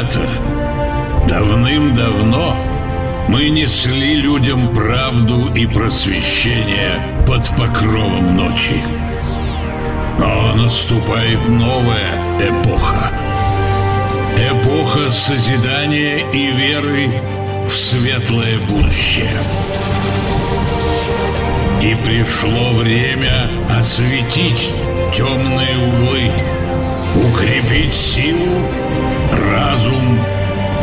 когда-то, давным-давно, мы несли людям правду и просвещение под покровом ночи. Но наступает новая эпоха. Эпоха созидания и веры в светлое будущее. И пришло время осветить темные углы, укрепить силу, разум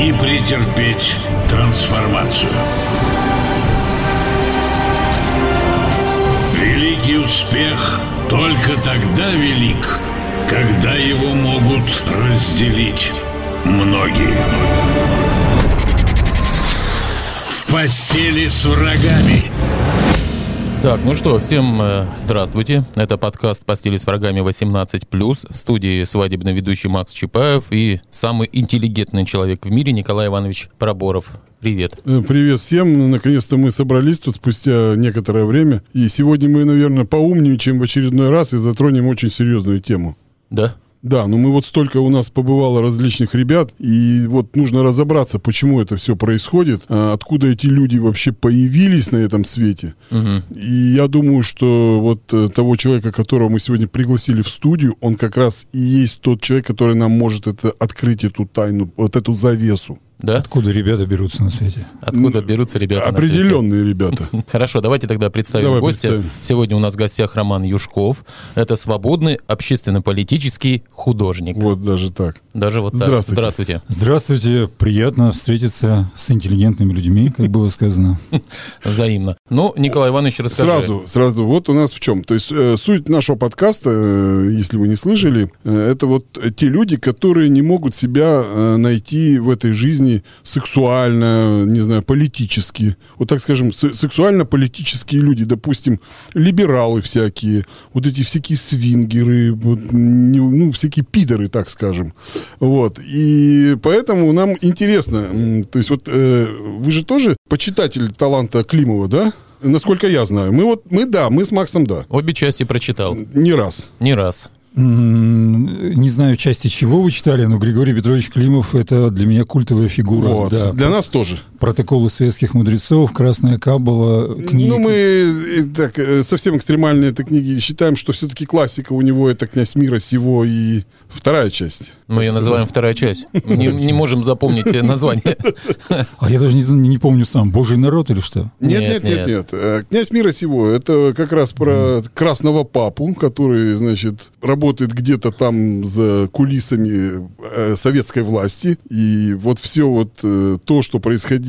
и претерпеть трансформацию. Великий успех только тогда велик, когда его могут разделить многие. В постели с врагами. Так, ну что, всем здравствуйте. Это подкаст «Постели с врагами 18+». В студии свадебный ведущий Макс Чапаев и самый интеллигентный человек в мире Николай Иванович Проборов. Привет. Привет всем. Наконец-то мы собрались тут спустя некоторое время. И сегодня мы, наверное, поумнее, чем в очередной раз, и затронем очень серьезную тему. Да? Да, но мы вот столько у нас побывало различных ребят, и вот нужно разобраться, почему это все происходит, откуда эти люди вообще появились на этом свете. Угу. И я думаю, что вот того человека, которого мы сегодня пригласили в студию, он как раз и есть тот человек, который нам может это, открыть эту тайну, вот эту завесу. Да? Откуда ребята берутся на свете? Откуда берутся ребята на свете? Определенные ребята. Хорошо, давайте тогда представим гостя. Сегодня у нас в гостях Роман Юшков. Это свободный общественно-политический художник. Вот даже так. Даже вот так. Здравствуйте. Здравствуйте. Приятно встретиться с интеллигентными людьми, как было сказано. Взаимно. Ну, Николай Иванович, расскажи. Сразу. Вот у нас в чем. То есть суть нашего подкаста, если вы не слышали, это вот те люди, которые не могут себя найти в этой жизни, сексуально, не знаю, политически. Вот так скажем, сексуально-политические люди, допустим, либералы всякие, вот эти всякие свингеры, всякие пидоры, так скажем. Вот. И поэтому нам интересно. То есть вот вы же тоже почитатель таланта Климова, да? Насколько я знаю. Мы с Максом, да. Обе части прочитал. Не раз. Не знаю, части чего вы читали, но Григорий Петрович Климов — это для меня культовая фигура. Вот, да. Для нас тоже. «Протоколы советских мудрецов», «Красная кабала», книги. Ну, мы так, совсем экстремальные это книги считаем, что все-таки классика у него — это «Князь мира сего» и вторая часть. Мы ее называем «Вторая часть». Не можем запомнить название. А я даже не помню сам. «Божий народ» или что? Нет. «Князь мира сего» — это как раз про красного папу, который, значит, работает где-то там за кулисами советской власти. И вот все вот то, что происходило,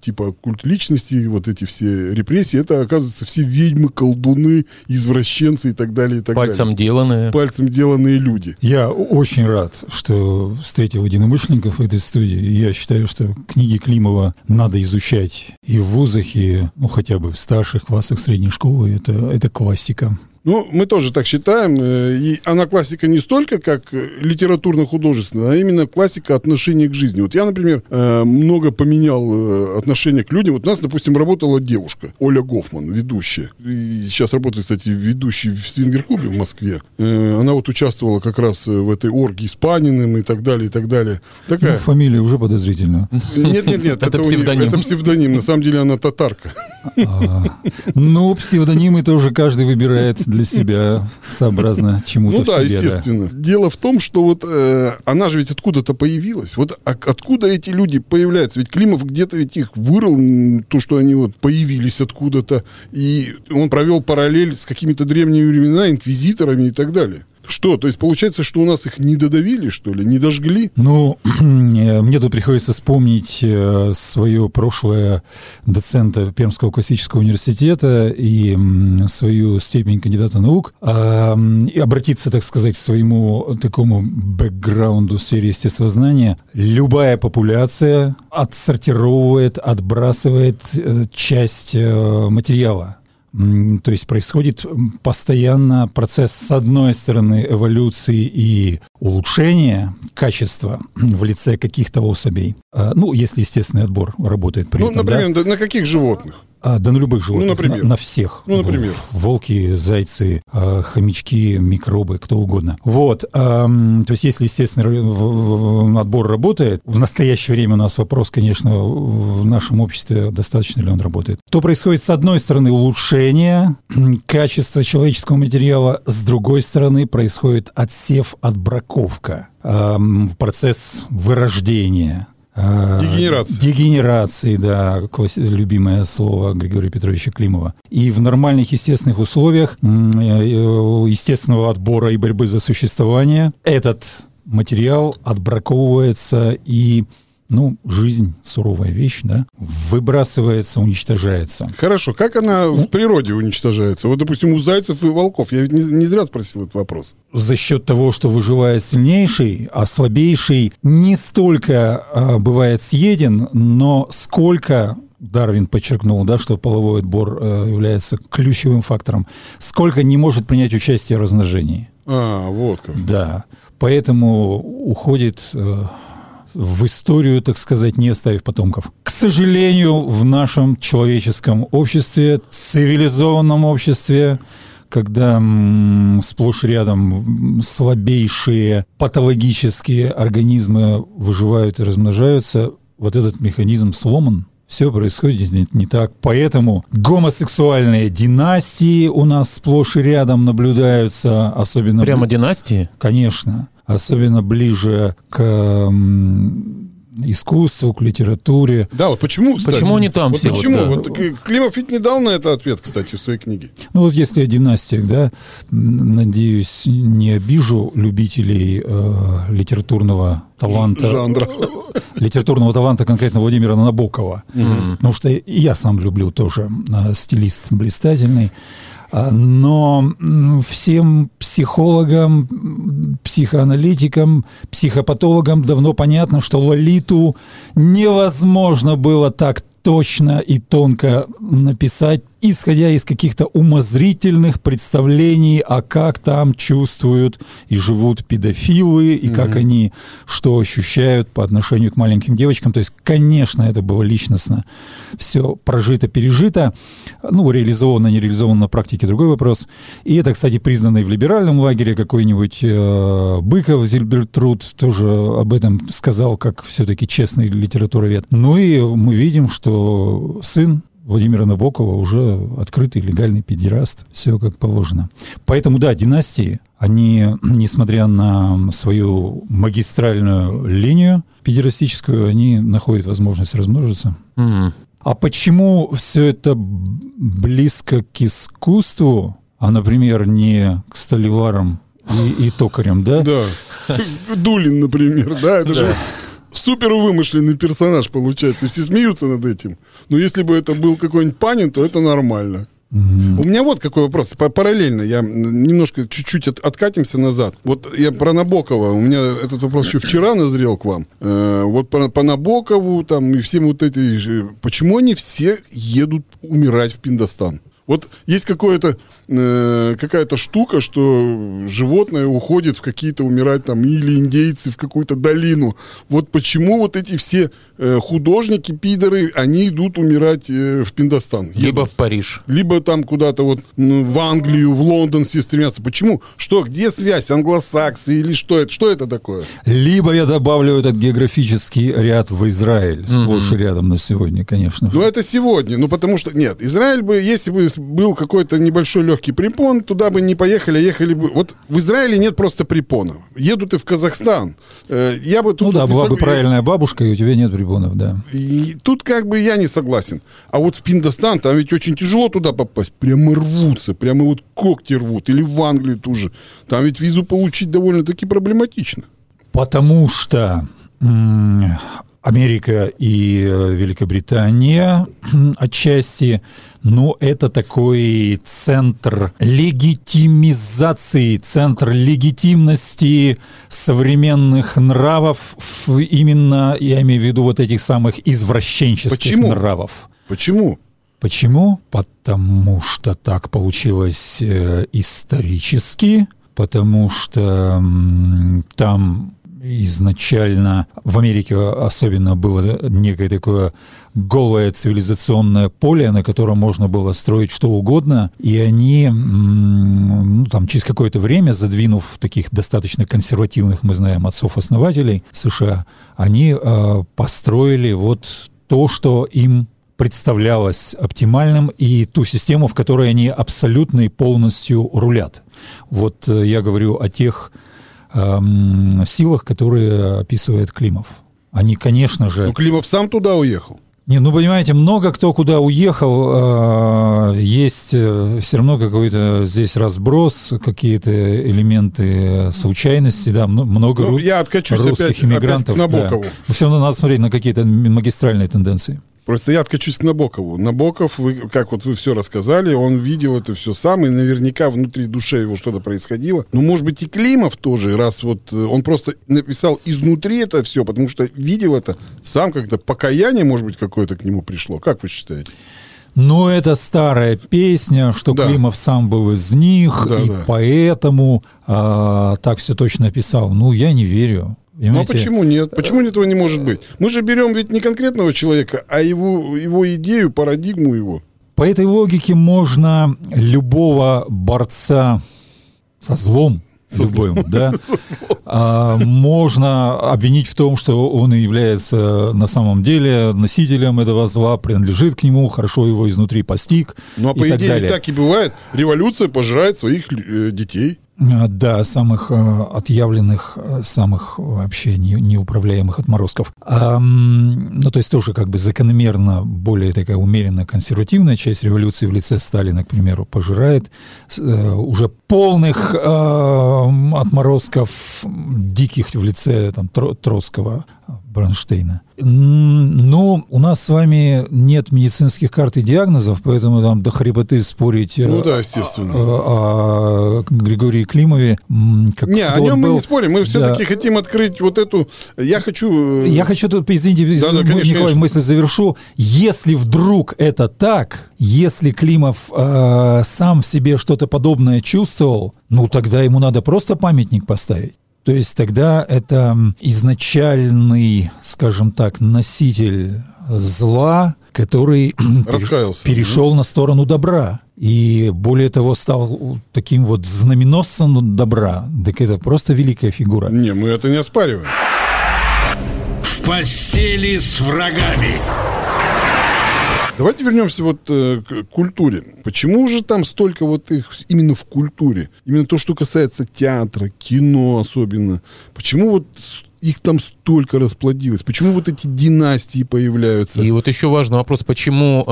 типа культ личности, вот эти все репрессии, это, оказывается, все ведьмы, колдуны, извращенцы и так далее. Пальцем деланные люди. Я очень рад, что встретил единомышленников в этой студии. Я считаю, что книги Климова надо изучать и в вузах, и хотя бы в старших классах средней школы. Это классика. Ну, мы тоже так считаем. И она классика не столько, как литературно-художественная, а именно классика отношения к жизни. Вот я, например, много поменял отношение к людям. Вот у нас, допустим, работала девушка, Оля Гофман, ведущая. И сейчас работает, кстати, ведущей в свингер-клубе в Москве. Она вот участвовала как раз в этой оргии с Паниным и так далее, и так далее. Такая... Ну, фамилия уже подозрительна. Нет. Это псевдоним. Это псевдоним. На самом деле она татарка. Ну, псевдонимы тоже каждый выбирает для себя сообразно чему-то в себе. Ну да, естественно. Да. Дело в том, что вот она же ведь откуда-то появилась. Вот откуда эти люди появляются? Ведь Климов где-то ведь их вырыл, то, что они вот появились откуда-то. И он провел параллель с какими-то древними временами, инквизиторами и так далее. Что? То есть получается, что у нас их не додавили, что ли? Не дожгли? Ну, мне тут приходится вспомнить свое прошлое доцента Пермского классического университета и свою степень кандидата наук. И обратиться, так сказать, к своему такому бэкграунду в сфере естествознания. Любая популяция отсортировывает, отбрасывает часть материала. То есть происходит постоянно процесс, с одной стороны, эволюции и улучшения качества в лице каких-то особей. Ну, если естественный отбор работает при этом. Ну, например, да? На каких животных? Да на любых животных, ну, например. На всех. Ну, например. Волки, зайцы, хомячки, микробы, кто угодно. Вот. То есть, если, естественно, отбор работает, в настоящее время у нас вопрос, конечно, в нашем обществе, достаточно ли он работает, то происходит, с одной стороны, улучшение качества человеческого материала, с другой стороны, происходит отсев, отбраковка, процесс вырождения. Дегенерации, да, любимое слово Григория Петровича Климова. И в нормальных естественных условиях естественного отбора и борьбы за существование этот материал отбраковывается и... Ну, жизнь, суровая вещь, да, выбрасывается, уничтожается. Хорошо, как она в природе уничтожается? Вот, допустим, у зайцев и волков, я ведь не зря спросил этот вопрос. За счет того, что выживает сильнейший, а слабейший не столько бывает съеден, но сколько... Дарвин подчеркнул, да, что половой отбор является ключевым фактором. Сколько не может принять участие в размножении. А, вот как. Да, поэтому уходит... в историю, так сказать, не оставив потомков. К сожалению, в нашем человеческом обществе, цивилизованном обществе, когда сплошь рядом слабейшие патологические организмы выживают и размножаются, вот этот механизм сломан. Все происходит не так. Поэтому гомосексуальные династии у нас сплошь и рядом наблюдаются, особенно... Прямо династии? Конечно. Особенно ближе к искусству, к литературе. Да, вот почему, кстати, почему они там вот все? Почему? Вот, да. Вот, Климов ведь не дал на это ответ, кстати, в своей книге. Ну вот если о династиях, да, надеюсь, не обижу любителей литературного таланта. Жанра. Литературного таланта конкретно Владимира Набокова. Mm-hmm. Потому что я сам люблю тоже, стилист блистательный. Но всем психологам, психоаналитикам, психопатологам давно понятно, что Лолиту невозможно было так точно и тонко написать, исходя из каких-то умозрительных представлений, а как там чувствуют и живут педофилы, и как они что ощущают по отношению к маленьким девочкам. То есть, конечно, это было личностно. Все прожито, пережито. Ну, реализовано, не реализовано на практике — другой вопрос. И это, кстати, признанный в либеральном лагере какой-нибудь Быков, Зильбертруд тоже об этом сказал, как все-таки честный литературовед. Ну и мы видим, что сын Владимира Набокова уже открытый легальный педераст, все как положено. Поэтому, да, династии, они, несмотря на свою магистральную линию педерастическую, они находят возможность размножиться. Mm-hmm. А почему все это близко к искусству, а, например, не к столеварам и токарям, да? Да. Дулин, например, да, это же... Супер вымышленный персонаж получается. Все смеются над этим. Но если бы это был какой-нибудь Панин, то это нормально. У меня вот какой вопрос. Параллельно, я немножко чуть-чуть откатимся назад. Вот я про Набокова. У меня этот вопрос еще вчера назрел к вам. Вот по Набокову там, и всем вот эти... Почему они все едут умирать в Пиндостан? Вот есть какая-то штука, что животное уходит в какие-то умирать там, или индейцы в какую-то долину. Вот почему вот эти все художники, пидоры, они идут умирать в Пиндостан. Едут. Либо в Париж. Либо там куда-то вот в Англию, в Лондон все стремятся. Почему? Что? Где связь? Англосаксы или что это? Что это такое? Либо я добавлю этот географический ряд в Израиль. Сплошь и рядом на сегодня, конечно же. Ну это сегодня. Ну потому что... Нет, Израиль бы, если бы... был какой-то небольшой легкий препон, туда бы не поехали, а ехали бы... Вот в Израиле нет просто препонов. Едут и в Казахстан. Я бы тут... Ну да, была бы правильная бабушка, и у тебя нет препонов, да. И тут как бы я не согласен. А вот в Пиндостан, там ведь очень тяжело туда попасть. Прямо рвутся, прямо вот когти рвут. Или в Англию тоже. Там ведь визу получить довольно-таки проблематично. Потому что... Америка и Великобритания отчасти, но это такой центр легитимизации, центр легитимности современных нравов, именно, я имею в виду, вот этих самых извращенческих нравов. Почему? Почему? Потому что так получилось исторически, потому что там... изначально в Америке особенно было некое такое голое цивилизационное поле, на котором можно было строить что угодно, и они там через какое-то время, задвинув таких достаточно консервативных, мы знаем, отцов-основателей США, они построили вот то, что им представлялось оптимальным, и ту систему, в которой они абсолютно и полностью рулят. Вот я говорю о тех силах, которые описывает Климов. Они, конечно же... Но Климов сам туда уехал. Не, ну, понимаете, много кто куда уехал. Есть все равно какой-то здесь разброс, какие-то элементы случайности. Да, много я откачусь русских иммигрантов. Опять к Набокову. Да. Все равно надо смотреть на какие-то магистральные тенденции. Просто я откачусь к Набокову. Набоков, как вот вы все рассказали, он видел это все сам, и наверняка внутри души его что-то происходило. Но, может быть, и Климов тоже, раз вот он просто написал изнутри это все, потому что видел это сам как-то. Покаяние, может быть, какое-то к нему пришло. Как вы считаете? Ну, это старая песня, что да. Климов сам был из них, да, и да. Поэтому так все точно писал. Ну, я не верю. Ну а почему нет? Почему этого не может быть? Мы же берем ведь не конкретного человека, а его идею, парадигму его. По этой логике можно любого борца со злом, да, можно обвинить в том, что он является на самом деле носителем этого зла, принадлежит к нему, хорошо его изнутри постиг. Ну а по идее так и бывает. Революция пожирает своих детей. Да, самых отъявленных, самых вообще неуправляемых отморозков. Ну, то есть тоже как бы закономерно более такая умеренная консервативная часть революции в лице Сталина, к примеру, пожирает уже полных отморозков, диких в лице там, Троцкого, Бронштейна. Ну, у нас с вами нет медицинских карт и диагнозов, поэтому там до хреботы спорить о Григории Климове. Не, о нем мы не спорим, мы все-таки хотим открыть вот эту... Я хочу тут, извините, Николай, мысль завершу. Если вдруг это так, если Климов сам в себе что-то подобное чувствовал, ну, тогда ему надо просто памятник поставить. То есть тогда это изначальный, скажем так, носитель зла, который перешел на сторону добра. И более того, стал таким вот знаменосцем добра. Так это просто великая фигура. Не, мы это не оспариваем. В постели с врагами. Давайте вернемся вот к культуре. Почему же там столько вот их именно в культуре? Именно то, что касается театра, кино особенно. Почему вот их там столько расплодилось? Почему вот эти династии появляются? И вот еще важный вопрос, почему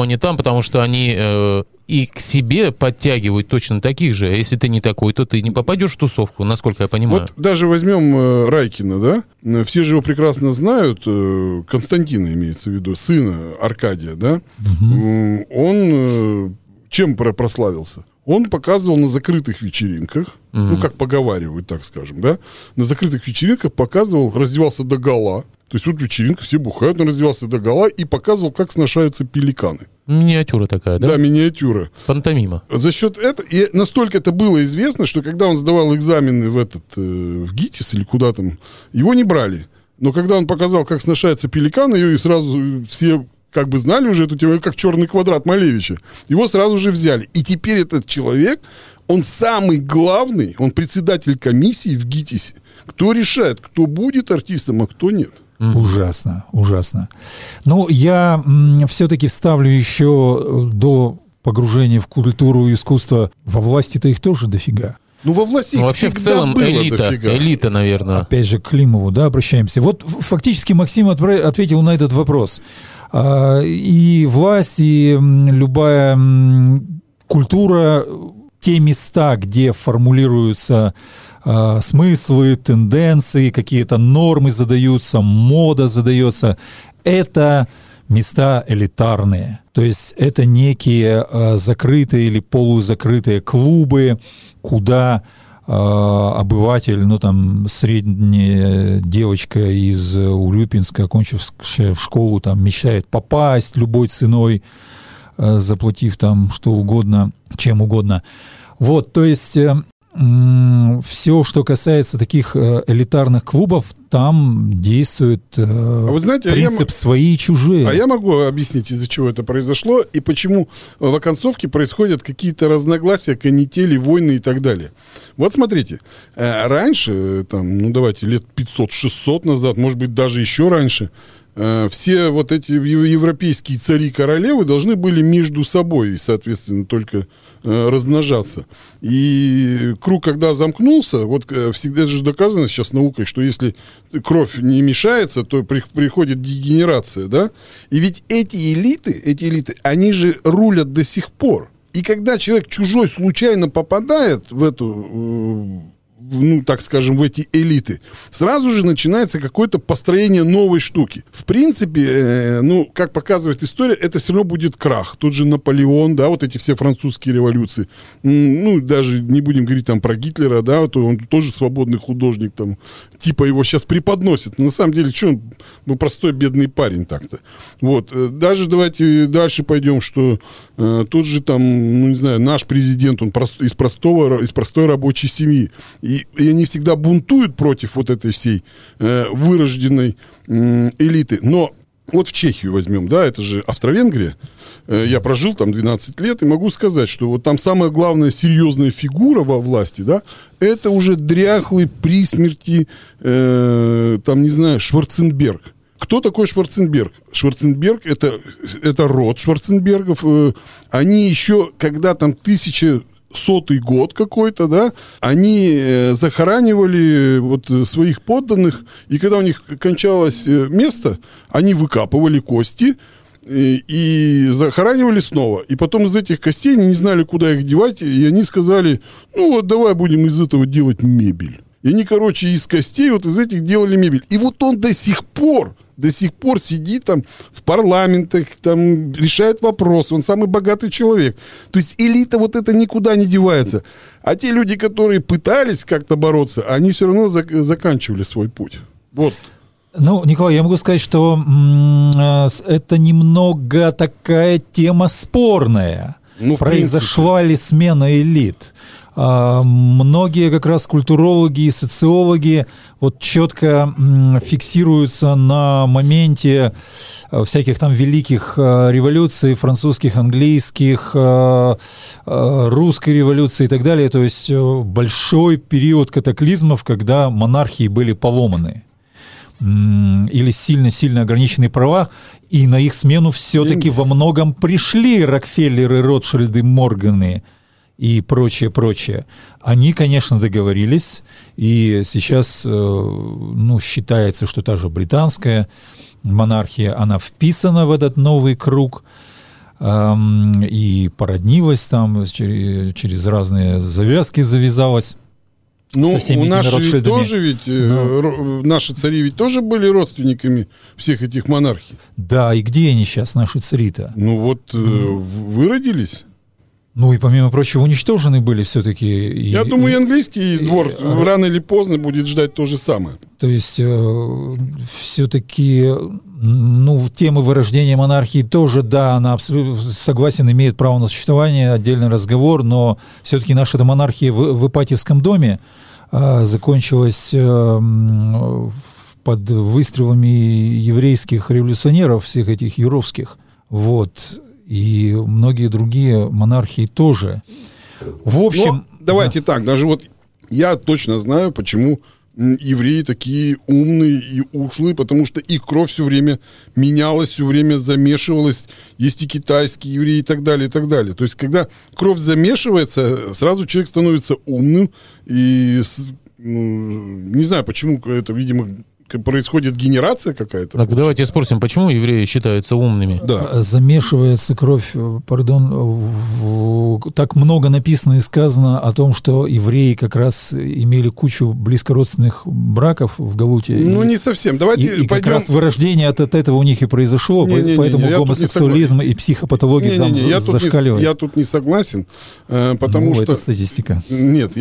они там? Потому что они... и к себе подтягивают точно таких же. А если ты не такой, то ты не попадешь в тусовку, насколько я понимаю. Вот даже возьмем Райкина, да? Все же его прекрасно знают. Константина имеется в виду, сына Аркадия, да? Угу. Он чем прославился? Он показывал на закрытых вечеринках, ну, как поговаривают, так скажем, да? На закрытых вечеринках показывал, раздевался догола. То есть вот вечеринка, все бухают, он раздевался догола и показывал, как сношаются пеликаны. Миниатюра такая, да? Да, миниатюра. Пантомима. За счет этого, и настолько это было известно, что когда он сдавал экзамены в ГИТИС или куда там, его не брали. Но когда он показал, как сношаются пеликаны, и сразу все как бы знали уже эту теорию, как черный квадрат Малевича. Его сразу же взяли. И теперь этот человек, он самый главный, он председатель комиссии в ГИТИСе. Кто решает, кто будет артистом, а кто нет. Ужасно, ужасно. Ну, я все-таки вставлю еще до погружения в культуру и искусство. Во власти-то их тоже дофига. Ну, во власти их вообще в целом было элита, наверное. Опять же, к Климову, да, обращаемся. Вот фактически Максим ответил на этот вопрос. И власть, и любая культура, те места, где формулируются смыслы, тенденции, какие-то нормы задаются, мода задается. Это места элитарные. То есть это некие закрытые или полузакрытые клубы, куда обыватель, ну там средняя девочка из Урюпинска, окончившая школу, там мечтает попасть любой ценой, заплатив там что угодно, чем угодно. Вот, то есть... все, что касается таких элитарных клубов, там действует вы знаете, принцип «свои и чужие». А я могу объяснить, из-за чего это произошло, и почему в оконцовке происходят какие-то разногласия, канители, войны и так далее. Вот смотрите, раньше, там, ну давайте, лет 500-600 назад, может быть, даже еще раньше, все вот эти европейские цари-королевы должны были между собой, соответственно, только размножаться. И круг, когда замкнулся, вот всегда же доказано сейчас наукой, что если кровь не мешается, то приходит дегенерация, да? И ведь эти элиты, они же рулят до сих пор. И когда человек чужой случайно попадает в эту... ну, так скажем, в эти элиты, сразу же начинается какое-то построение новой штуки. В принципе, ну, как показывает история, это все равно будет крах. Тот же Наполеон, да, вот эти все французские революции. Ну, даже не будем говорить там про Гитлера, да, вот он тоже свободный художник, там, типа его сейчас преподносит. Но на самом деле, что он был простой бедный парень так-то. Вот. Даже давайте дальше пойдем, что тот же там, ну, не знаю, наш президент, он из простой рабочей семьи. И они всегда бунтуют против вот этой всей вырожденной элиты. Но вот в Чехию возьмем, да, это же Австро-Венгрия. Я прожил там 12 лет и могу сказать, что вот там самая главная серьезная фигура во власти, да, это уже дряхлый при смерти, там, не знаю, Шварценберг. Кто такой Шварценберг? Шварценберг – это род Шварценбергов. Они еще, когда там 1100 год какой-то, да, они захоранивали вот своих подданных, и когда у них кончалось место, они выкапывали кости и захоранивали снова. И потом из этих костей они не знали, куда их девать, и они сказали, ну вот давай будем из этого делать мебель. И они, короче, из костей вот из этих делали мебель. И вот он до сих пор сидит там в парламентах, там решает вопрос, он самый богатый человек. То есть элита вот эта никуда не девается. А те люди, которые пытались как-то бороться, они все равно заканчивали свой путь. Вот. Ну, Николай, я могу сказать, что это немного такая тема спорная. Ну, произошла ли смена элит? Многие как раз культурологи и социологи вот четко фиксируются на моменте всяких там великих революций, французских, английских, русской революции и так далее. То есть большой период катаклизмов, когда монархии были поломаны или сильно-сильно ограниченные права, и на их смену все-таки во многом пришли Рокфеллеры, Ротшильды, Морганы и прочее. Они, конечно, договорились, и сейчас, ну, считается, что та же британская монархия, она вписана в этот новый круг и породнилась там, через разные завязки завязалась. Ну, у нас же тоже ведь, наши цари ведь тоже были родственниками всех этих монархий. Да, и где они сейчас, наши цари-то? Ну, вот выродились. Ну и, помимо прочего, уничтожены были все-таки. Я думаю, и английский двор рано или поздно будет ждать то же самое. То есть все-таки, ну, тема вырождения монархии тоже, да, она абсолютно, согласен, имеет право на существование, отдельный разговор, но все-таки наша монархия в Ипатьевском доме закончилась под выстрелами еврейских революционеров, всех этих юровских, вот. И многие другие монархии тоже. В общем... Но давайте так, даже вот я точно знаю, почему евреи такие умные и ушлые, потому что их кровь все время менялась, все время замешивалась. Есть и китайские евреи и так далее, и так далее. То есть, когда кровь замешивается, сразу человек становится умным. И, ну, не знаю, почему это, видимо... происходит генерация какая-то. Так, давайте спросим, почему евреи считаются умными? Да. Замешивается кровь, так много написано и сказано о том, что евреи как раз имели кучу близкородственных браков в Галуте. Ну, не совсем. Давайте и как раз вырождение от этого у них и произошло, поэтому гомосексуализм и психопатология там зашкаливают. Я тут не согласен, потому что... это статистика. Нет,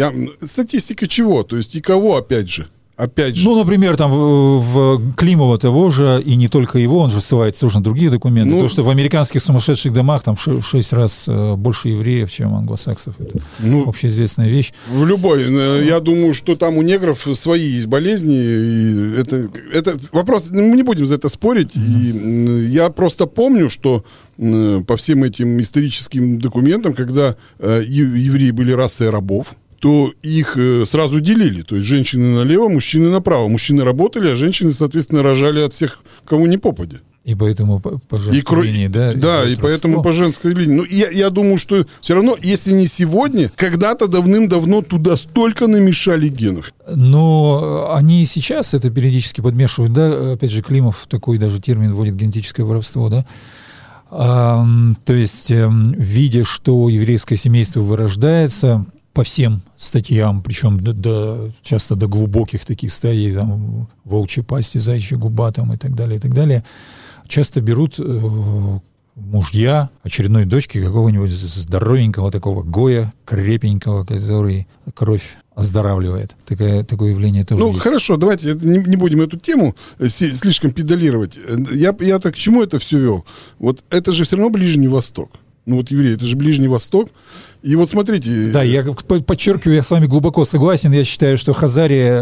статистика чего? То есть и кого, опять же? Опять же. Ну, например, там в Климова того же, и не только его, он же ссылается уже на другие документы. Ну, то, что в американских сумасшедших домах там в 6 раз больше евреев, чем англосаксов. Это общеизвестная вещь. В любой. Я думаю, что там у негров свои есть болезни. И это вопрос, мы не будем за это спорить. Mm-hmm. И я просто помню, что по всем этим историческим документам, когда евреи были расой рабов, то их сразу делили. То есть женщины налево, мужчины направо. Мужчины работали, а женщины, соответственно, рожали от всех, кому ни попадя. И поэтому по женской линии, да? Да, и поэтому по женской линии. Ну, я думаю, что все равно, если не сегодня, когда-то давным-давно туда столько намешали генов. Но они и сейчас это периодически подмешивают, да? Опять же, Климов такой даже термин вводит — генетическое воровство, да? То есть, видя, что еврейское семейство вырождается по всем статьям, причем часто до глубоких таких стадий, там, волчья пасть, зайчья губа там, и так далее, часто берут мужья очередной дочки какого-нибудь здоровенького такого гоя, крепенького, который кровь оздоравливает. Такое явление тоже есть. Ну, хорошо, давайте не будем эту тему слишком педалировать. Я-то к чему это все вел? Вот это же все равно Ближний Восток. Ну вот евреи, это же Ближний Восток. И вот смотрите... Да, я подчеркиваю, я с вами глубоко согласен. Я считаю, что Хазария —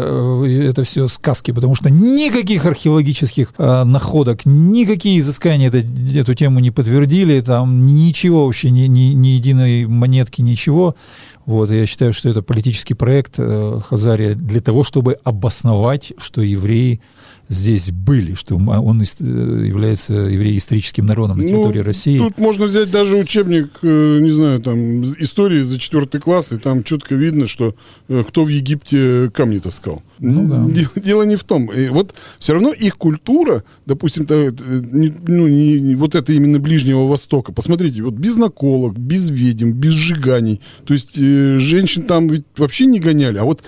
это все сказки, потому что никаких археологических находок, никакие изыскания эту тему не подтвердили, там ничего вообще, ни единой монетки, ничего. Вот, я считаю, что это политический проект Хазария для того, чтобы обосновать, что евреи здесь были, что он является евреисторическим народом на территории России. Тут можно взять даже учебник, не знаю, там, истории за 4 класс, и там четко видно, что кто в Египте камни таскал. Ну, да. Дело не в том. И вот все равно их культура, допустим, не вот это именно Ближнего Востока. Посмотрите, вот без наколок, без ведьм, без сжиганий. То есть женщин там ведь вообще не гоняли. А вот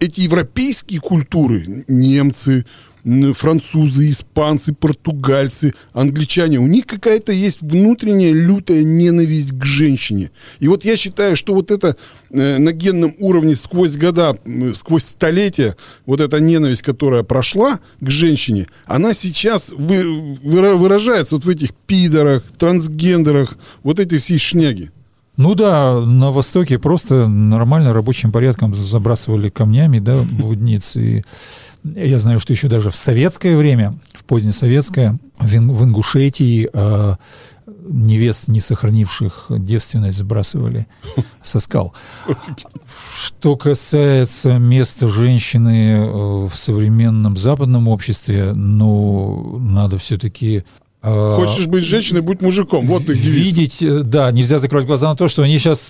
эти европейские культуры, немцы, французы, испанцы, португальцы, англичане, у них какая-то есть внутренняя лютая ненависть к женщине. И вот я считаю, что вот это на генном уровне сквозь года, сквозь столетия, вот эта ненависть, которая прошла к женщине, она сейчас выражается вот в этих пидорах, трансгендерах, вот этой всей шняги. Ну да, на Востоке просто нормально рабочим порядком забрасывали камнями, да, блудниц. И я знаю, что еще даже в советское время, в позднесоветское, в Ингушетии невест, не сохранивших девственность, забрасывали со скал. Что касается места женщины в современном западном обществе, ну, надо все-таки... Хочешь быть женщиной, будь мужиком. Вот их девиз. Видеть, да, нельзя закрывать глаза на то, что они сейчас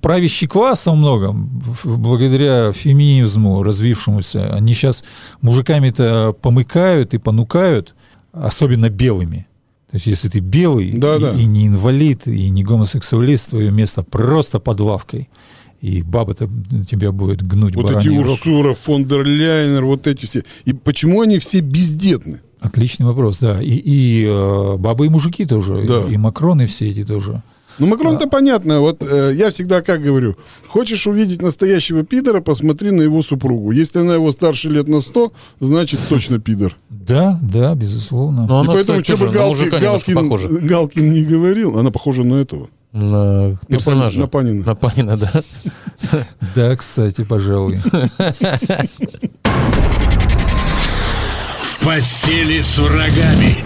правящий класс во многом, благодаря феминизму развившемуся, они сейчас мужиками-то помыкают и понукают, особенно белыми. То есть, если ты белый, да. И не инвалид, и не гомосексуалист, твое место просто под лавкой. И баба-то тебя будет гнуть вот бараний рог. Вот эти Урсура, фон дер Ляйнер, вот эти все. И почему они все бездетны? Отличный вопрос, да. И бабы и мужики тоже, да. И Макроны все эти тоже. Ну, Макрон-то понятно. Вот я всегда как говорю: хочешь увидеть настоящего пидора, посмотри на его супругу. Если она его старше лет на 100, значит точно пидор. Да, безусловно. Но и она, поэтому, кстати, что бы Галкин не говорил, она похожа на этого. На персонажа. На Панина. На Панина, да. Да, кстати, пожалуй. В постели с врагами.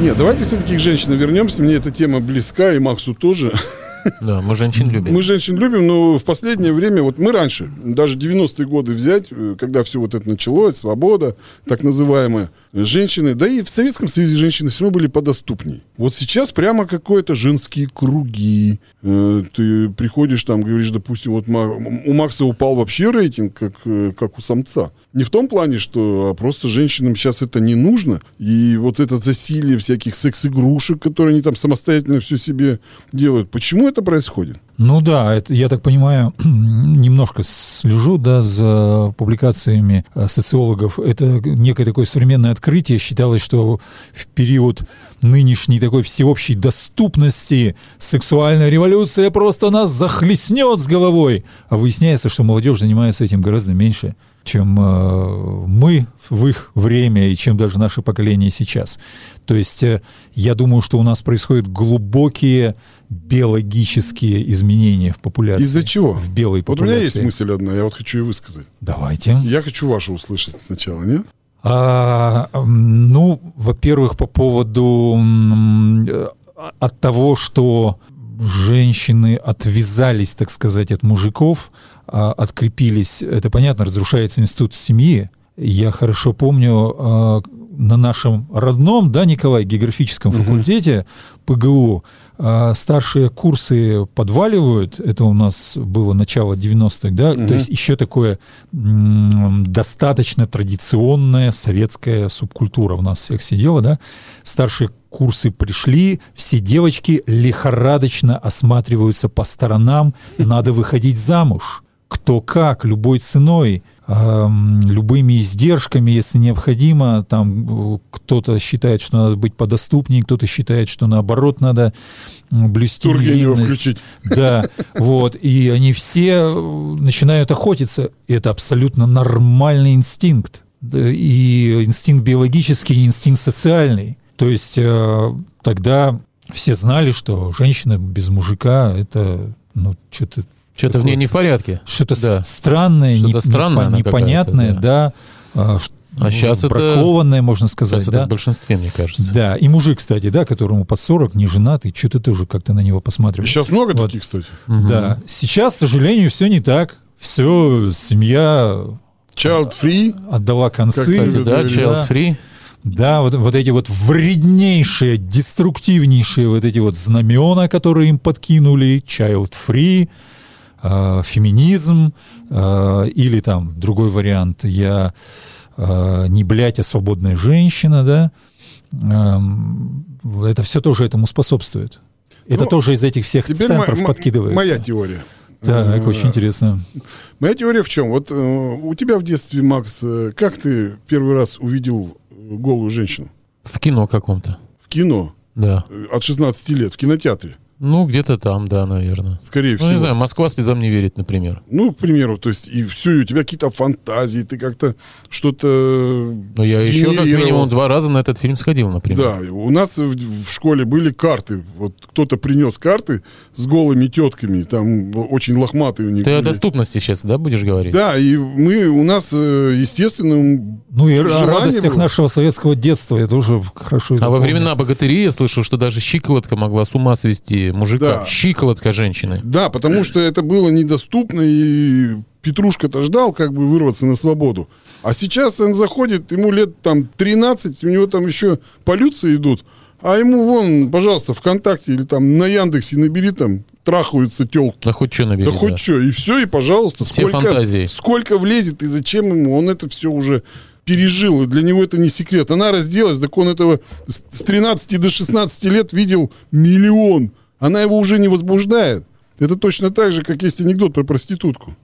Нет, давайте все-таки к женщинам вернемся. Мне эта тема близка, и Максу тоже. Да, мы женщин любим. Мы женщин любим, но в последнее время, вот мы раньше, даже 90-е годы взять, когда все вот это началось, свобода, так называемая, женщины, да и в Советском Союзе женщины все равно были подоступней. Вот сейчас прямо какое-то женские круги. Ты приходишь там, говоришь, допустим, вот у Макса упал вообще рейтинг, как у самца. Не в том плане, что просто женщинам сейчас это не нужно. И вот это засилие всяких секс-игрушек, которые они там самостоятельно все себе делают. Почему это происходит? Ну да, это, я так понимаю, немножко слежу, да, за публикациями социологов. Это некое такое современное открытие. Считалось, что в период нынешней такой всеобщей доступности сексуальная революция просто нас захлестнет с головой. А выясняется, что молодежь занимается этим гораздо меньше, чем мы в их время и чем даже наше поколение сейчас. То есть я думаю, что у нас происходят глубокие биологические изменения в популяции. Из-за чего? В белой популяции. Вот у меня есть мысль одна, я вот хочу ее высказать. Давайте. Я хочу вашу услышать сначала, нет? Ну, во-первых, по поводу от того, что женщины отвязались, так сказать, от мужиков, открепились. Это понятно, разрушается институт семьи. Я хорошо помню, на нашем родном, да, Николай, географическом факультете ПГУ старшие курсы подваливают. Это у нас было начало 90-х, да, то есть еще такое достаточно традиционная советская субкультура у нас всех сидела, да. Старшие курсы пришли, все девочки лихорадочно осматриваются по сторонам, надо выходить замуж. Кто как, любой ценой, любыми издержками, если необходимо. Там кто-то считает, что надо быть подоступнее, кто-то считает, что наоборот надо блюсти невинность. Да, вот. И они все начинают охотиться. Это абсолютно нормальный инстинкт. И инстинкт биологический, и инстинкт социальный. То есть тогда все знали, что женщина без мужика – это, ну, что-то... Что-то в ней не в порядке. Что-то странное, непонятное, да. А сейчас бракованное, можно сказать. Сейчас это в большинстве, мне кажется. Да, и мужик, кстати, да, которому под 40, не женат, и что-то тоже как-то на него посматривает. Сейчас много таких, кстати. Да, сейчас, к сожалению, все не так. Все, семья... Child free. Отдала концы. Кстати, да, child free. Да, вот эти вот вреднейшие, деструктивнейшие вот эти вот знамена, которые им подкинули, child free, феминизм, или там другой вариант, я не блядь, а свободная женщина, да, это все тоже этому способствует. Это тоже из этих всех центров подкидывается. Моя теория. Так, очень интересно. Моя теория в чем? Вот у тебя в детстве, Макс, как ты первый раз увидел голую женщину? В кино каком-то. В кино? Да. От 16 лет, в кинотеатре? Ну, где-то там, да, наверное. Скорее всего. Ну, не знаю, «Москва слезам не верит», например. Ну, к примеру, то есть, и все, и у тебя какие-то фантазии, ты как-то что-то... Ну, я еще как минимум 2 раза на этот фильм сходил, например. Да, у нас в школе были карты. Вот кто-то принес карты с голыми тетками, там очень лохматые у них. Ты были. О доступности сейчас, да, будешь говорить? Да, и у нас, естественно... Ну, и о радостях было. Нашего советского детства, это уже хорошо. А во времена богатырей я слышал, что даже щиколотка могла с ума свести мужика, да. Щиколотка женщины. Да, потому что это было недоступно, и Петрушка-то ждал, как бы, вырваться на свободу. А сейчас он заходит, ему лет там 13, у него там еще полюции идут, а ему вон, пожалуйста, ВКонтакте или там на Яндексе набери, там трахаются тёлки. Да хоть что набери. Да хоть что, и все, и пожалуйста. Все фантазии. Сколько влезет, и зачем ему, он это все уже... пережил, и для него это не секрет. Она разделась, так он этого с 13 до 16 лет видел миллион. Она его уже не возбуждает. Это точно так же, как есть анекдот про проститутку.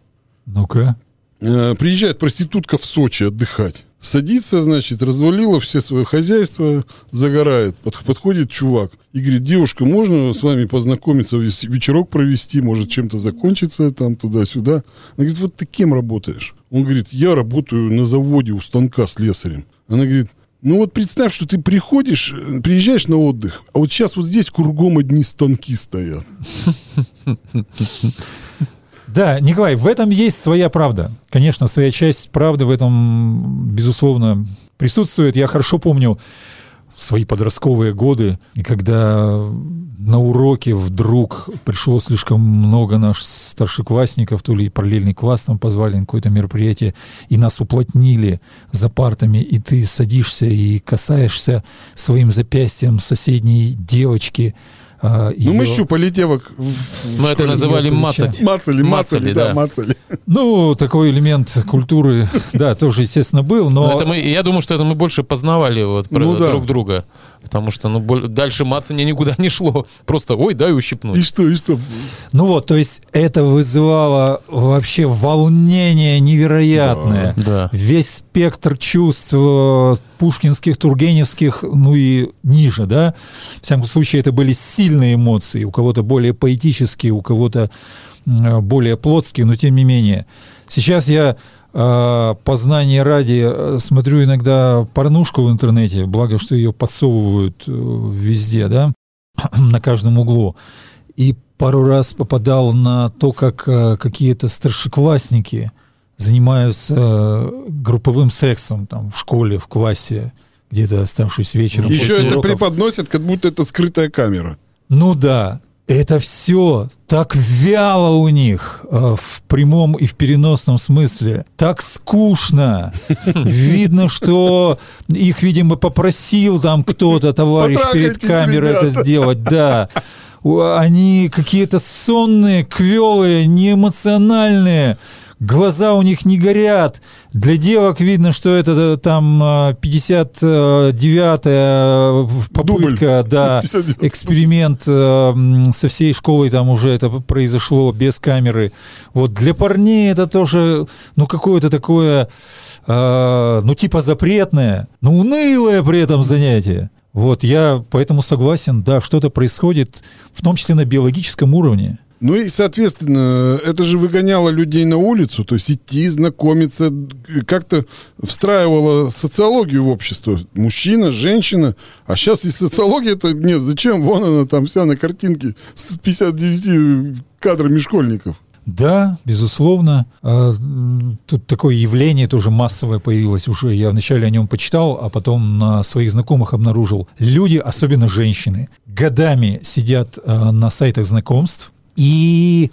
Ну-ка. Приезжает проститутка в Сочи отдыхать. Садится, значит, развалила все свое хозяйство, загорает. Подходит чувак и говорит: девушка, можно с вами познакомиться, вечерок провести, может, чем-то закончится, там, туда-сюда. Она говорит: вот ты кем работаешь? Он говорит: я работаю на заводе у станка слесарем. Она говорит: ну вот представь, что ты приезжаешь на отдых, а вот сейчас вот здесь кругом одни станки стоят. Да, Николай, в этом есть своя правда. Конечно, своя часть правды в этом, безусловно, присутствует. Я хорошо помню свои подростковые годы, когда на уроке вдруг пришло слишком много наших старшеклассников, то ли параллельный класс там позвали на какое-то мероприятие, и нас уплотнили за партами, и ты садишься и касаешься своим запястьем соседней девочки. Ее... Ну, мы щупали девок. Ну, это называли мацать. Мацали. Ну, такой элемент культуры, да, тоже, естественно, был, но... Я думаю, что это мы больше познавали друг друга. Потому что дальше мацанье никуда не шло. Просто ой, дай ущипнуть. И что? Ну вот, то есть это вызывало вообще волнение невероятное. Да. Весь спектр чувств пушкинских, тургеневских, ну и ниже, да? В всяком случае, это были сильные эмоции. У кого-то более поэтические, у кого-то более плотские, но тем не менее. Сейчас я... познание ради смотрю иногда порнушку в интернете, благо, что ее подсовывают везде, да, на каждом углу. И пару раз попадал на то, как какие-то старшеклассники занимаются групповым сексом там, в школе, в классе, где-то оставшись вечером. Еще это уроков. Преподносят, как будто это скрытая камера. Ну да. Это все так вяло у них, в прямом и в переносном смысле, так скучно. Видно, что их, видимо, попросил там кто-то, товарищ перед камерой, ребята, это сделать. Да. Они какие-то сонные, квелые, неэмоциональные. Глаза у них не горят. Для девок видно, что это там 59-я попытка, да, эксперимент со всей школой, там уже это произошло без камеры. Вот для парней это тоже, ну, какое-то такое, ну, типа запретное, но унылое при этом занятие. Вот, я поэтому согласен, да, что-то происходит, в том числе на биологическом уровне. Ну и, соответственно, это же выгоняло людей на улицу, то есть идти, знакомиться, как-то встраивало социологию в общество. Мужчина, женщина, а сейчас и социология-то нет, зачем? Вон она там вся на картинке с 59 кадрами школьников. Да, безусловно. Тут такое явление тоже массовое появилось уже. Я вначале о нем почитал, а потом на своих знакомых обнаружил. Люди, особенно женщины, годами сидят на сайтах знакомств, и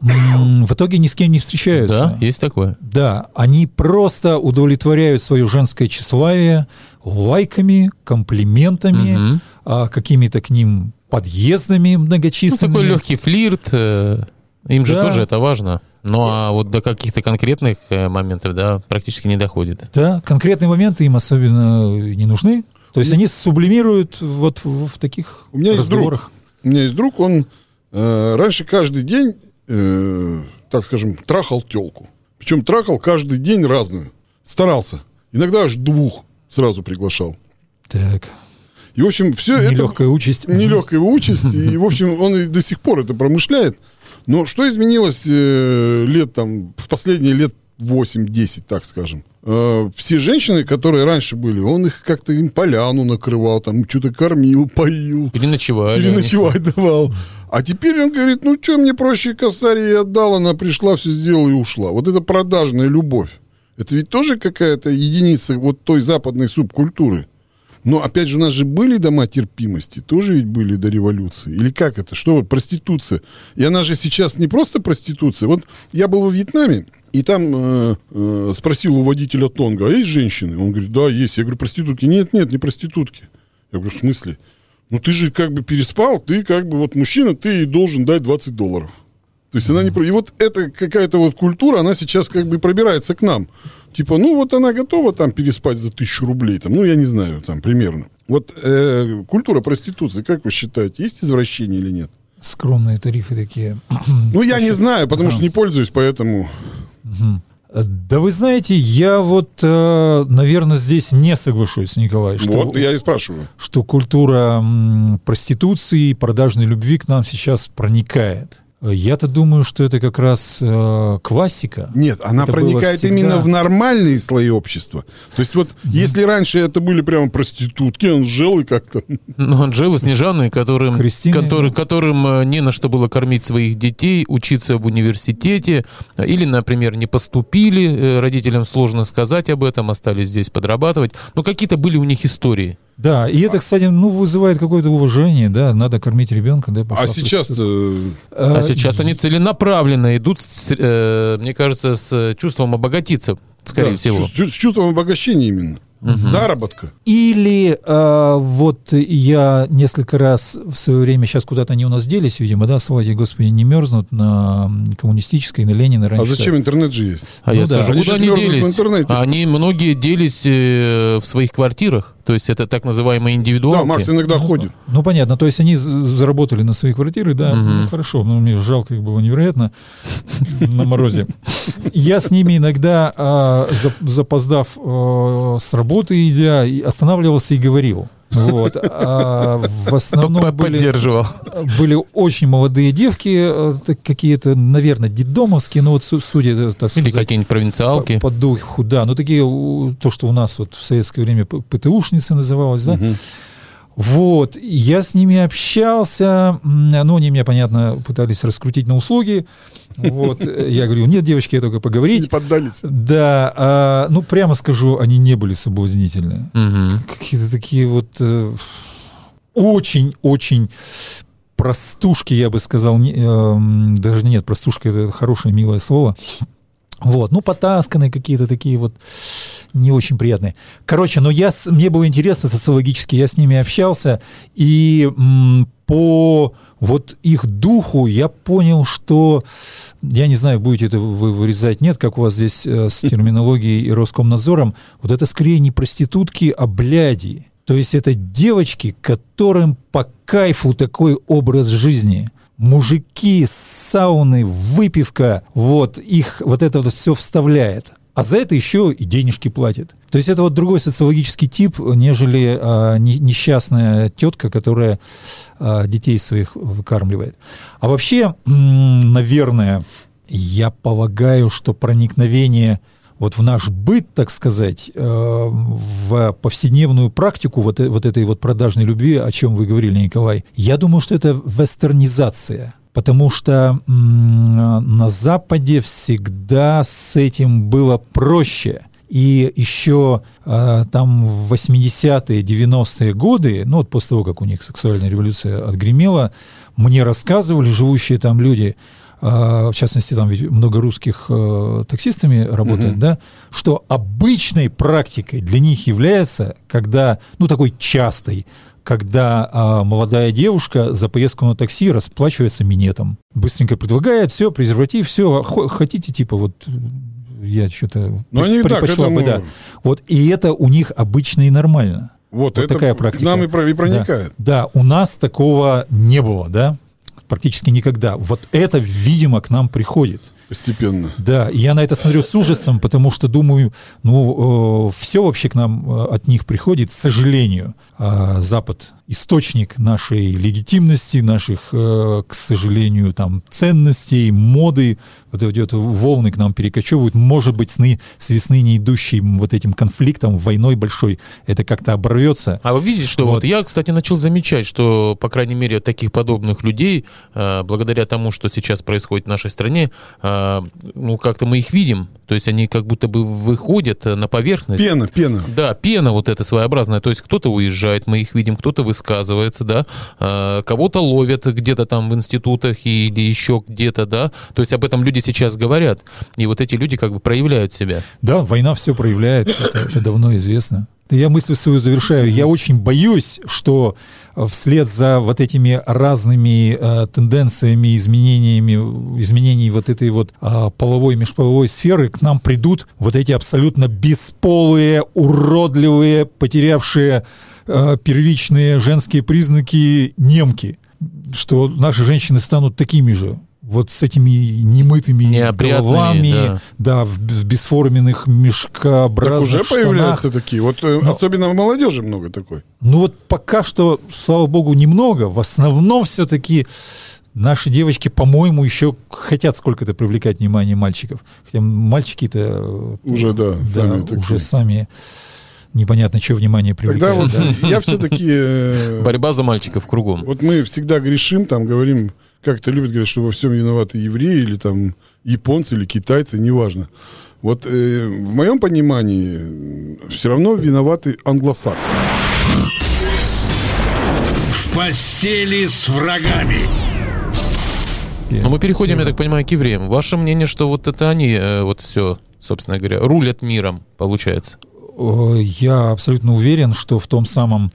в итоге ни с кем не встречаются. Да, есть такое. Да, они просто удовлетворяют свое женское тщеславие лайками, комплиментами, угу, какими-то к ним подъездами многочисленными. Ну, такой легкий флирт, им же тоже это важно. Ну, а вот до каких-то конкретных моментов, да, практически не доходит. Да, конкретные моменты им особенно не нужны. То есть они сублимируют вот в таких разговорах. У меня есть друг, он... Раньше каждый день, так скажем, трахал тёлку. Причем трахал каждый день разную. Старался. Иногда аж 2 сразу приглашал. Так. И, в общем, все это... Нелегкая участь. И, в общем, он и до сих пор это промышляет. Но что изменилось в последние лет 8-10, так скажем? Все женщины, которые раньше были, он их как-то им поляну накрывал, там что-то кормил, поил. Переночевать давал. А теперь он говорит, ну что, мне проще косарь ей отдал, она пришла, все сделала и ушла. Вот это продажная любовь. Это ведь тоже какая-то единица вот той западной субкультуры. Но опять же, у нас же были дома терпимости, тоже ведь были до революции. Или как это? Что, проституция? И она же сейчас не просто проституция. Вот я был во Вьетнаме, и там спросил у водителя Тонга, а есть женщины? Он говорит, да, есть. Я говорю, проститутки? Нет, не проститутки. Я говорю, в смысле? Ну, ты же как бы переспал, ты как бы вот мужчина, ты ей должен дать $20. То есть она не... И вот эта какая-то вот культура, она сейчас как бы пробирается к нам. Типа, ну, вот она готова там переспать за 1000 рублей, там, ну, я не знаю, там, примерно. Вот культура проституции, как вы считаете, есть извращение или нет? Скромные тарифы такие. Ну, я не знаю, потому что не пользуюсь, поэтому... Да вы знаете, я вот, наверное, здесь не соглашусь, Николай. Вот, я и спрашиваю. Что культура проституции и продажной любви к нам сейчас проникает. Я-то думаю, что это как раз классика. Нет, она проникает именно в нормальные слои общества. То есть вот если раньше это были прямо проститутки, анжелы как-то... Ну, анжелы, снежаны, которым не на что было кормить своих детей, учиться в университете, или, например, не поступили, родителям сложно сказать об этом, остались здесь подрабатывать. Но какие-то были у них истории. Да, и это, кстати, вызывает какое-то уважение, да, надо кормить ребенка, да. А сейчас-то... А сейчас они целенаправленно идут, мне кажется, с чувством обогатиться, скорее всего. С чувством обогащения именно. заработка. Или вот я несколько раз в свое время, сейчас куда-то они у нас делись, видимо, да, слава Господи, не мерзнут на коммунистической, на Ленина. Раньше. А зачем интернет же есть? А ну я скажу, куда они делись? Они многие делись в своих квартирах. То есть это так называемые индивидуалки. Да, Макс иногда ходит. Ну, понятно. То есть они заработали на свои квартиры, да. Ну, хорошо. Ну, мне жалко их было невероятно на морозе. Я с ними иногда, запоздав с работы, идя, останавливался и говорил. Вот. А в основном были очень молодые девки, какие-то, наверное, детдомовские, ну вот судя, так сказать, или какие-нибудь провинциалки. По духу, да. Ну такие, то, что у нас вот в советское время ПТУшницы называлось, да. Угу. Вот. Я с ними общался, ну они меня, понятно, пытались раскрутить на услуги. Вот, я говорю, нет, девочки, я только поговорить. Не поддались. Да, ну, прямо скажу, они не были соблазнительны. Угу. Какие-то такие вот очень-очень простушки, я бы сказал. Даже нет, простушка — это хорошее, милое слово. Вот, ну, потасканные какие-то такие вот не очень приятные. Короче, но мне было интересно социологически, я с ними общался, и по вот их духу я понял, что, я не знаю, будете это вы вырезать, нет, как у вас здесь с терминологией и Роскомнадзором, вот это скорее не проститутки, а бляди. То есть это девочки, которым по кайфу такой образ жизни. Мужики, сауны, выпивка, вот их вот это вот все вставляет. А за это еще и денежки платят. То есть это вот другой социологический тип, нежели несчастная тетка, которая детей своих выкармливает. А вообще, наверное, я полагаю, что проникновение вот в наш быт, так сказать, в повседневную практику вот этой вот продажной любви, о чем вы говорили, Николай, я думаю, что это вестернизация, потому что на Западе всегда с этим было проще. И еще там в 80-е, 90-е годы, ну вот после того, как у них сексуальная революция отгремела, мне рассказывали живущие там люди, в частности, там ведь много русских таксистами работает, да, что обычной практикой для них является, когда, ну, такой частой, когда молодая девушка за поездку на такси расплачивается минетом. Быстренько предлагает, все, презерватив, все, хотите, типа, вот, я что-то предпочла бы, да. Вот, и это у них обычно и нормально. Вот это такая практика. К нам и проникает. Да, у нас такого не было, да. Практически никогда. Вот это, видимо, к нам приходит. Постепенно. Да, я на это смотрю с ужасом, потому что думаю, ну, все вообще к нам от них приходит, к сожалению. Запад — источник нашей легитимности, наших, к сожалению, там, ценностей, моды. Вот эти волны к нам перекочевывают. Может быть, с весны не идущим вот этим конфликтом, войной большой, это как-то оборвется. А вы видите, что вот я, кстати, начал замечать, что, по крайней мере, таких подобных людей, благодаря тому, что сейчас происходит в нашей стране, ну, как-то мы их видим, то есть они как будто бы выходят на поверхность. Пена. Да, пена вот эта своеобразная, то есть кто-то уезжает, мы их видим, кто-то высказывается, да, кого-то ловят где-то там в институтах или еще где-то, да, то есть об этом люди сейчас говорят, и вот эти люди как бы проявляют себя. Да, война все проявляет, это давно известно. Я мысль свою завершаю. Я очень боюсь, что вслед за вот этими разными тенденциями, изменений вот этой вот половой, межполовой сферы к нам придут вот эти абсолютно бесполые, уродливые, потерявшие первичные женские признаки немки, что наши женщины станут такими же. Вот с этими немытыми головами, да, в бесформенных мешкообразных штанах. Так уже появляются такие, вот, особенно в молодежи много такой. Ну вот пока что, слава богу, немного, в основном все-таки наши девочки, по-моему, еще хотят сколько-то привлекать внимание мальчиков. Хотя мальчики-то уже, сами непонятно, что внимание привлекают. Тогда вот я все-таки... Борьба за мальчиков кругом. Вот мы всегда грешим, там говорим... Как-то любят говорить, что во всем виноваты евреи, или там японцы, или китайцы, неважно. Вот в моем понимании все равно виноваты англосаксы. В постели с врагами. А мы переходим, я так понимаю, к евреям. Ваше мнение, что вот это они, вот все, собственно говоря, рулят миром, получается? я абсолютно уверен, что в том самом,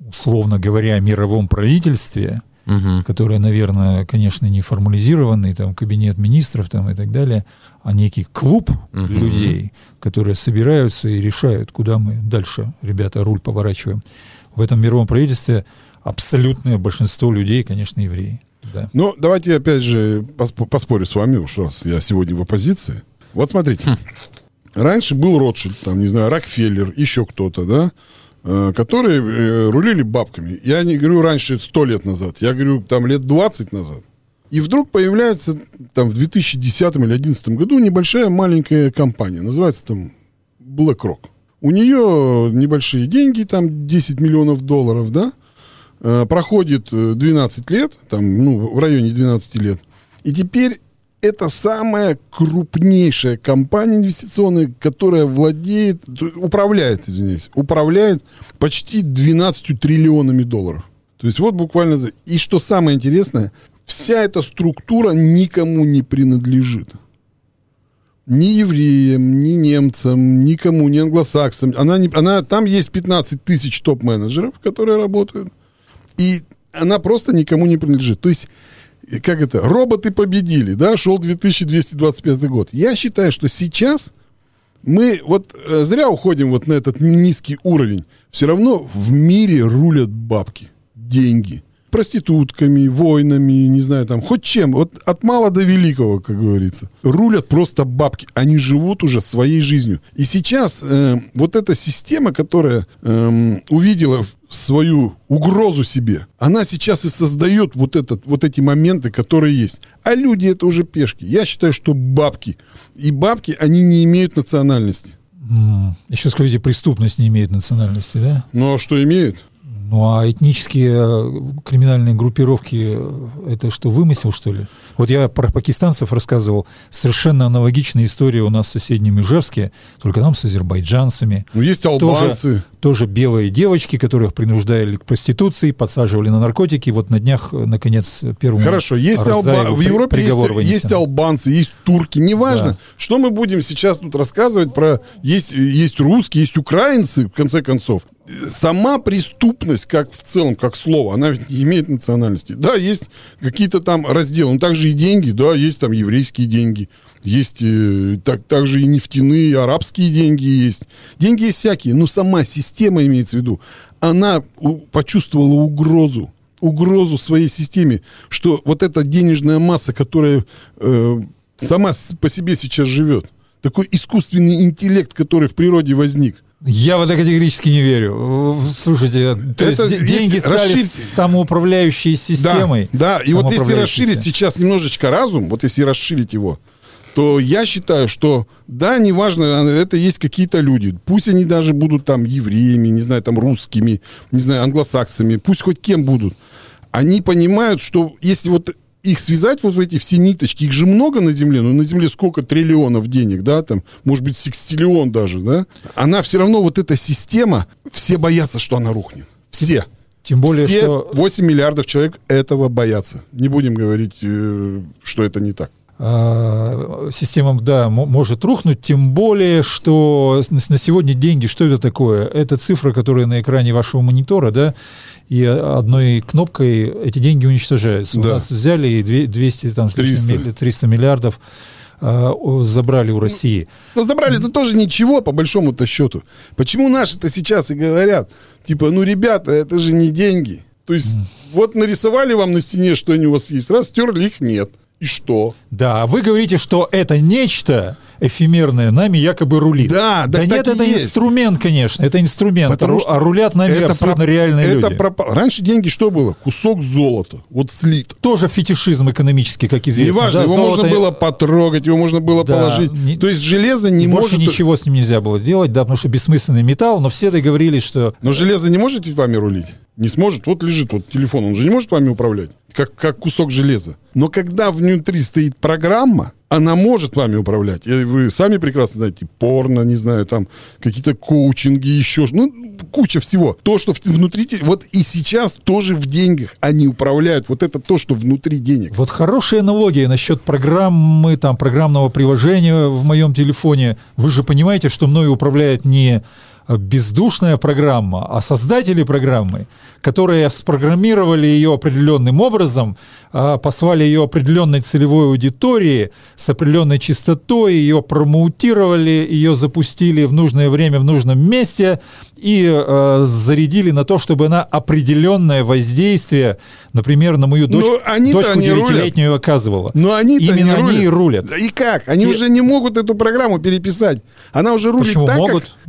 условно говоря, мировом правительстве, угу. которое, наверное, конечно, не формализированный, там, кабинет министров там, и так далее, а некий клуб угу. людей, которые собираются и решают, куда мы дальше, ребята, руль поворачиваем. В этом мировом правительстве абсолютное большинство людей, конечно, евреи. Да. Ну, давайте опять же поспорю с вами, уж раз я сегодня в оппозиции. Вот смотрите. Раньше был Ротшильд, там, не знаю, Рокфеллер, еще кто-то, да, которые рулили бабками. Я не говорю раньше 100 лет назад, я говорю там лет 20 назад. И вдруг появляется там в 2010 или 2011 году небольшая маленькая компания, называется там BlackRock. У нее небольшие деньги, там $10 миллионов, да, проходит 12 лет, там, ну, в районе 12 лет, и теперь это самая крупнейшая компания инвестиционная, которая владеет, управляет почти $12 триллионами. То есть вот буквально... И что самое интересное, вся эта структура никому не принадлежит. Ни евреям, ни немцам, никому, ни англосаксам. Там есть 15 тысяч топ-менеджеров, которые работают. И она просто никому не принадлежит. То есть, как это, роботы победили, да, шел 2225 год. Я считаю, что сейчас мы вот зря уходим вот на этот низкий уровень. Все равно в мире рулят бабки, деньги. Проститутками, войнами, не знаю, там, хоть чем. Вот от мала до великого, как говорится. Рулят просто бабки. Они живут уже своей жизнью. И сейчас вот эта система, которая увидела свою угрозу себе, она сейчас и создает вот эти моменты, которые есть. А люди — это уже пешки. Я считаю, что бабки. И бабки, они не имеют национальности. Еще скажите, преступность не имеет национальности, да? Ну, а что имеют? Ну, а этнические криминальные группировки – это что, вымысел, что ли? Вот я про пакистанцев рассказывал. Совершенно аналогичная история у нас в соседнем Ижевске, только там с азербайджанцами. Ну, есть албанцы. Тоже белые девочки, которых принуждали к проституции, подсаживали на наркотики. Вот на днях, наконец, первому Хорошо, есть в Европе есть албанцы, есть турки. Неважно, да. Что мы будем сейчас тут рассказывать про... Есть русские, есть украинцы, в конце концов. Сама преступность, как в целом, как слово, она ведь не имеет национальности. Да, есть какие-то там разделы, но также и деньги, да, есть там еврейские деньги, есть также и нефтяные, арабские деньги есть. Деньги есть всякие, но сама система, имеется в виду, она почувствовала угрозу своей системе, что вот эта денежная масса, которая сама по себе сейчас живет, такой искусственный интеллект, который в природе возник. Я в это категорически не верю. Слушайте, деньги стали самоуправляющей системой. Да, и вот если расширить сейчас немножечко разум, вот если расширить его, то я считаю, что, да, неважно, это есть какие-то люди. Пусть они даже будут там евреями, не знаю, там русскими, не знаю, англосаксами, пусть хоть кем будут. Они понимают, что если вот их связать вот в эти все ниточки, их же много на Земле, но на Земле сколько триллионов денег, да, там, может быть, секстиллион даже, да, она все равно, вот эта система, все боятся, что она рухнет. Все. Тем более, все что... 8 миллиардов человек этого боятся. Не будем говорить, что это не так. Система, да, может рухнуть, тем более, что на сегодня деньги, что это такое? Это цифра, которая на экране вашего монитора, да, и одной кнопкой эти деньги уничтожаются. Да. У нас взяли 300 миллиардов, забрали у России. Но забрали-то тоже ничего, по большому-то счету. Почему наши-то сейчас и говорят, типа, ну, ребята, это же не деньги. То есть вот нарисовали вам на стене, что они у вас есть, раз стерли, их нет. И что? Да, вы говорите, что это нечто эфемерное нами якобы рулит. Да, да, да нет, это есть. Инструмент, конечно, это инструмент. Потому что рулят нами это абсолютно реальные люди. Раньше деньги что было? Кусок золота, вот слит. Тоже фетишизм экономический, как известно. Неважно, да, его золото... можно было потрогать, его можно было положить. То есть железо не может... Больше ничего с ним нельзя было делать, да, потому что бессмысленный металл, но все договорились, что... Но железо не может вами рулить? Не сможет, вот лежит вот телефон, он же не может вами управлять, как кусок железа. Но когда внутри стоит программа, она может вами управлять. И вы сами прекрасно знаете, порно, не знаю, там какие-то коучинги, еще что-то. Ну, куча всего. То, что внутри... Вот и сейчас тоже в деньгах они управляют. Вот это то, что внутри денег. Вот хорошая аналогия насчет программы, там, программного приложения в моем телефоне. Вы же понимаете, что мною управляет не... бездушная программа, а создатели программы, которые спрограммировали ее определенным образом, послали ее определенной целевой аудитории с определенной частотой, ее промоутировали, ее запустили в нужное время, в нужном месте и зарядили на то, чтобы она определенное воздействие, например, на мою дочку 9-летнюю оказывала. Но они-то не рулят. Именно они и рулят. И как? Они уже не могут эту программу переписать. Она уже рулит так,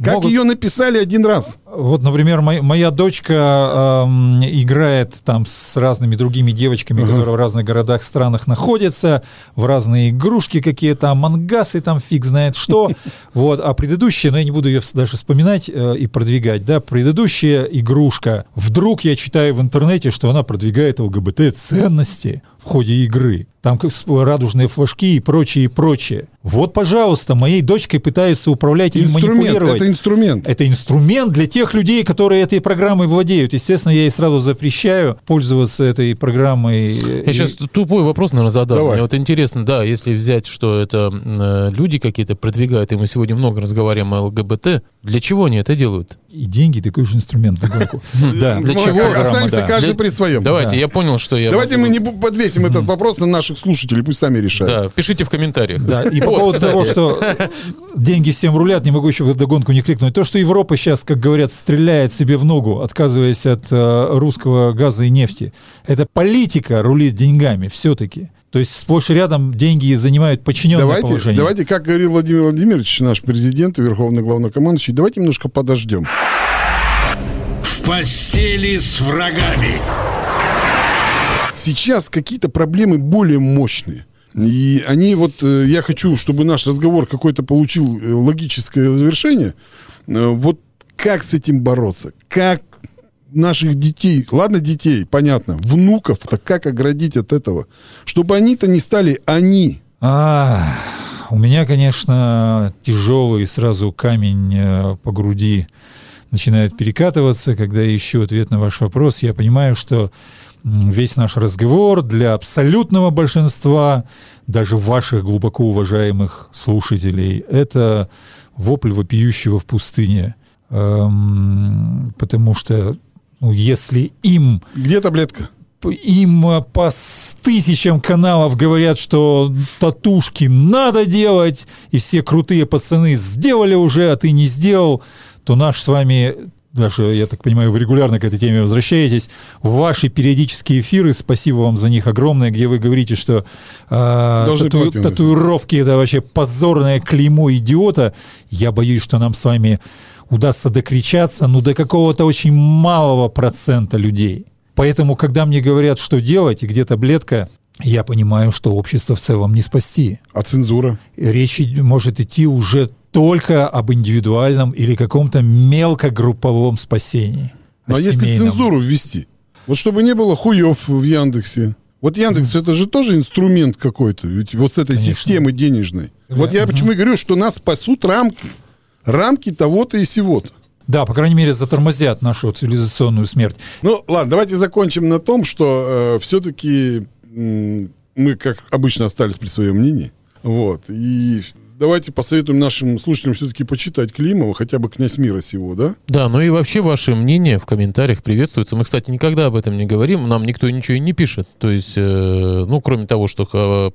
как ее написали один раз. Вот, например, моя дочка играет там с разными другими девочками, которые в разных городах, странах находятся, в разные игрушки какие-то, мангасы, там фиг знает что. Вот. А предыдущая, но я не буду ее даже вспоминать и продвигать, да, предыдущая игрушка. Вдруг я читаю в интернете, что она продвигает ЛГБТ-ценности в ходе игры. Там радужные флажки и прочее, и прочее. Вот, пожалуйста, моей дочкой пытаются управлять и манипулировать. Это инструмент. Это инструмент для тех людей, которые этой программой владеют. Естественно, я ей сразу запрещаю пользоваться этой программой. Я сейчас тупой вопрос, наверное, задам. Давай. Мне вот интересно, да, если взять, что это люди какие-то продвигают, и мы сегодня много разговариваем о ЛГБТ, для чего они это делают? И деньги такой же инструмент в руку. Да. Для чего? Останемся каждый при своем. Давайте, я понял, что я... Давайте мы не подвесим этот вопрос на наших слушателей, пусть сами решают. Да, пишите в комментариях. Да, и по поводу того, что деньги всем рулят, не могу еще в догонку не крикнуть. То, что Европа сейчас, как говорят, стреляет себе в ногу, отказываясь от русского газа и нефти, это политика рулит деньгами все-таки. То есть сплошь и рядом деньги занимают подчиненное положение. Давайте, как говорил Владимир Владимирович, наш президент и верховный главнокомандующий, давайте немножко подождем. В постели с врагами. Сейчас какие-то проблемы более мощные. И они вот... Я хочу, чтобы наш разговор какой-то получил логическое завершение. Вот как с этим бороться? Как наших детей, ладно, детей, понятно, внуков, так как оградить от этого? Чтобы они-то не стали они. У меня, конечно, тяжелый сразу камень по груди начинает перекатываться, когда я ищу ответ на ваш вопрос. Я понимаю, что весь наш разговор для абсолютного большинства, даже ваших глубоко уважаемых слушателей, это вопль вопиющего в пустыне. Потому что, ну, если им... Где таблетка? Им по 1000 каналов говорят, что татушки надо делать, и все крутые пацаны сделали уже, а ты не сделал, то наш с вами... Даже, я так понимаю, вы регулярно к этой теме возвращаетесь. Ваши периодические эфиры, спасибо вам за них огромное, где вы говорите, что татуировки – это вообще позорное клеймо идиота. Я боюсь, что нам с вами удастся докричаться, ну, до какого-то очень малого процента людей. Поэтому, когда мне говорят, что делать и где таблетка, я понимаю, что общество в целом не спасти. А цензура? Речь может идти уже только об индивидуальном или каком-то мелкогрупповом спасении. А если цензуру ввести? Вот чтобы не было хуев в Яндексе. Вот Яндекс, это же тоже инструмент какой-то, ведь вот с этой системы денежной. Вот я почему и говорю, что нас спасут рамки. Рамки того-то и сего-то. Да, по крайней мере, затормозят нашу цивилизационную смерть. Ну, ладно, давайте закончим на том, что все-таки мы, как обычно, остались при своем мнении. Вот, и... Давайте посоветуем нашим слушателям все-таки почитать Климова, хотя бы «Князь мира сего», да? Да, ну и вообще ваше мнение в комментариях приветствуется. Мы, кстати, никогда об этом не говорим, нам никто ничего и не пишет. То есть, ну, кроме того, что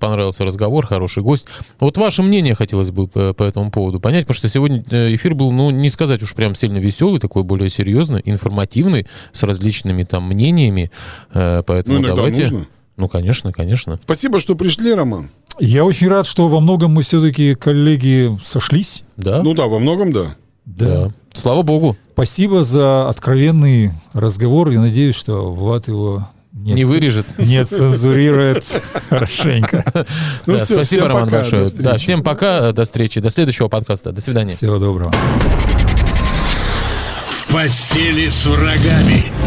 понравился разговор, хороший гость. Вот ваше мнение хотелось бы по этому поводу понять, потому что сегодня эфир был, ну, не сказать уж прям сильно веселый, такой более серьезный, информативный, с различными там мнениями. Поэтому ну, давайте... Нужно. Ну, конечно, конечно. Спасибо, что пришли, Роман. Я очень рад, что во многом мы все-таки, коллеги, сошлись. Да? Ну да, во многом, да. Да. Слава богу. Спасибо за откровенный разговор. Я надеюсь, что Влад его не вырежет. Не цензурирует хорошенько. Спасибо, Роман, большое. Всем пока, до встречи, до следующего подкаста. До свидания. Всего доброго. В постели с врагами.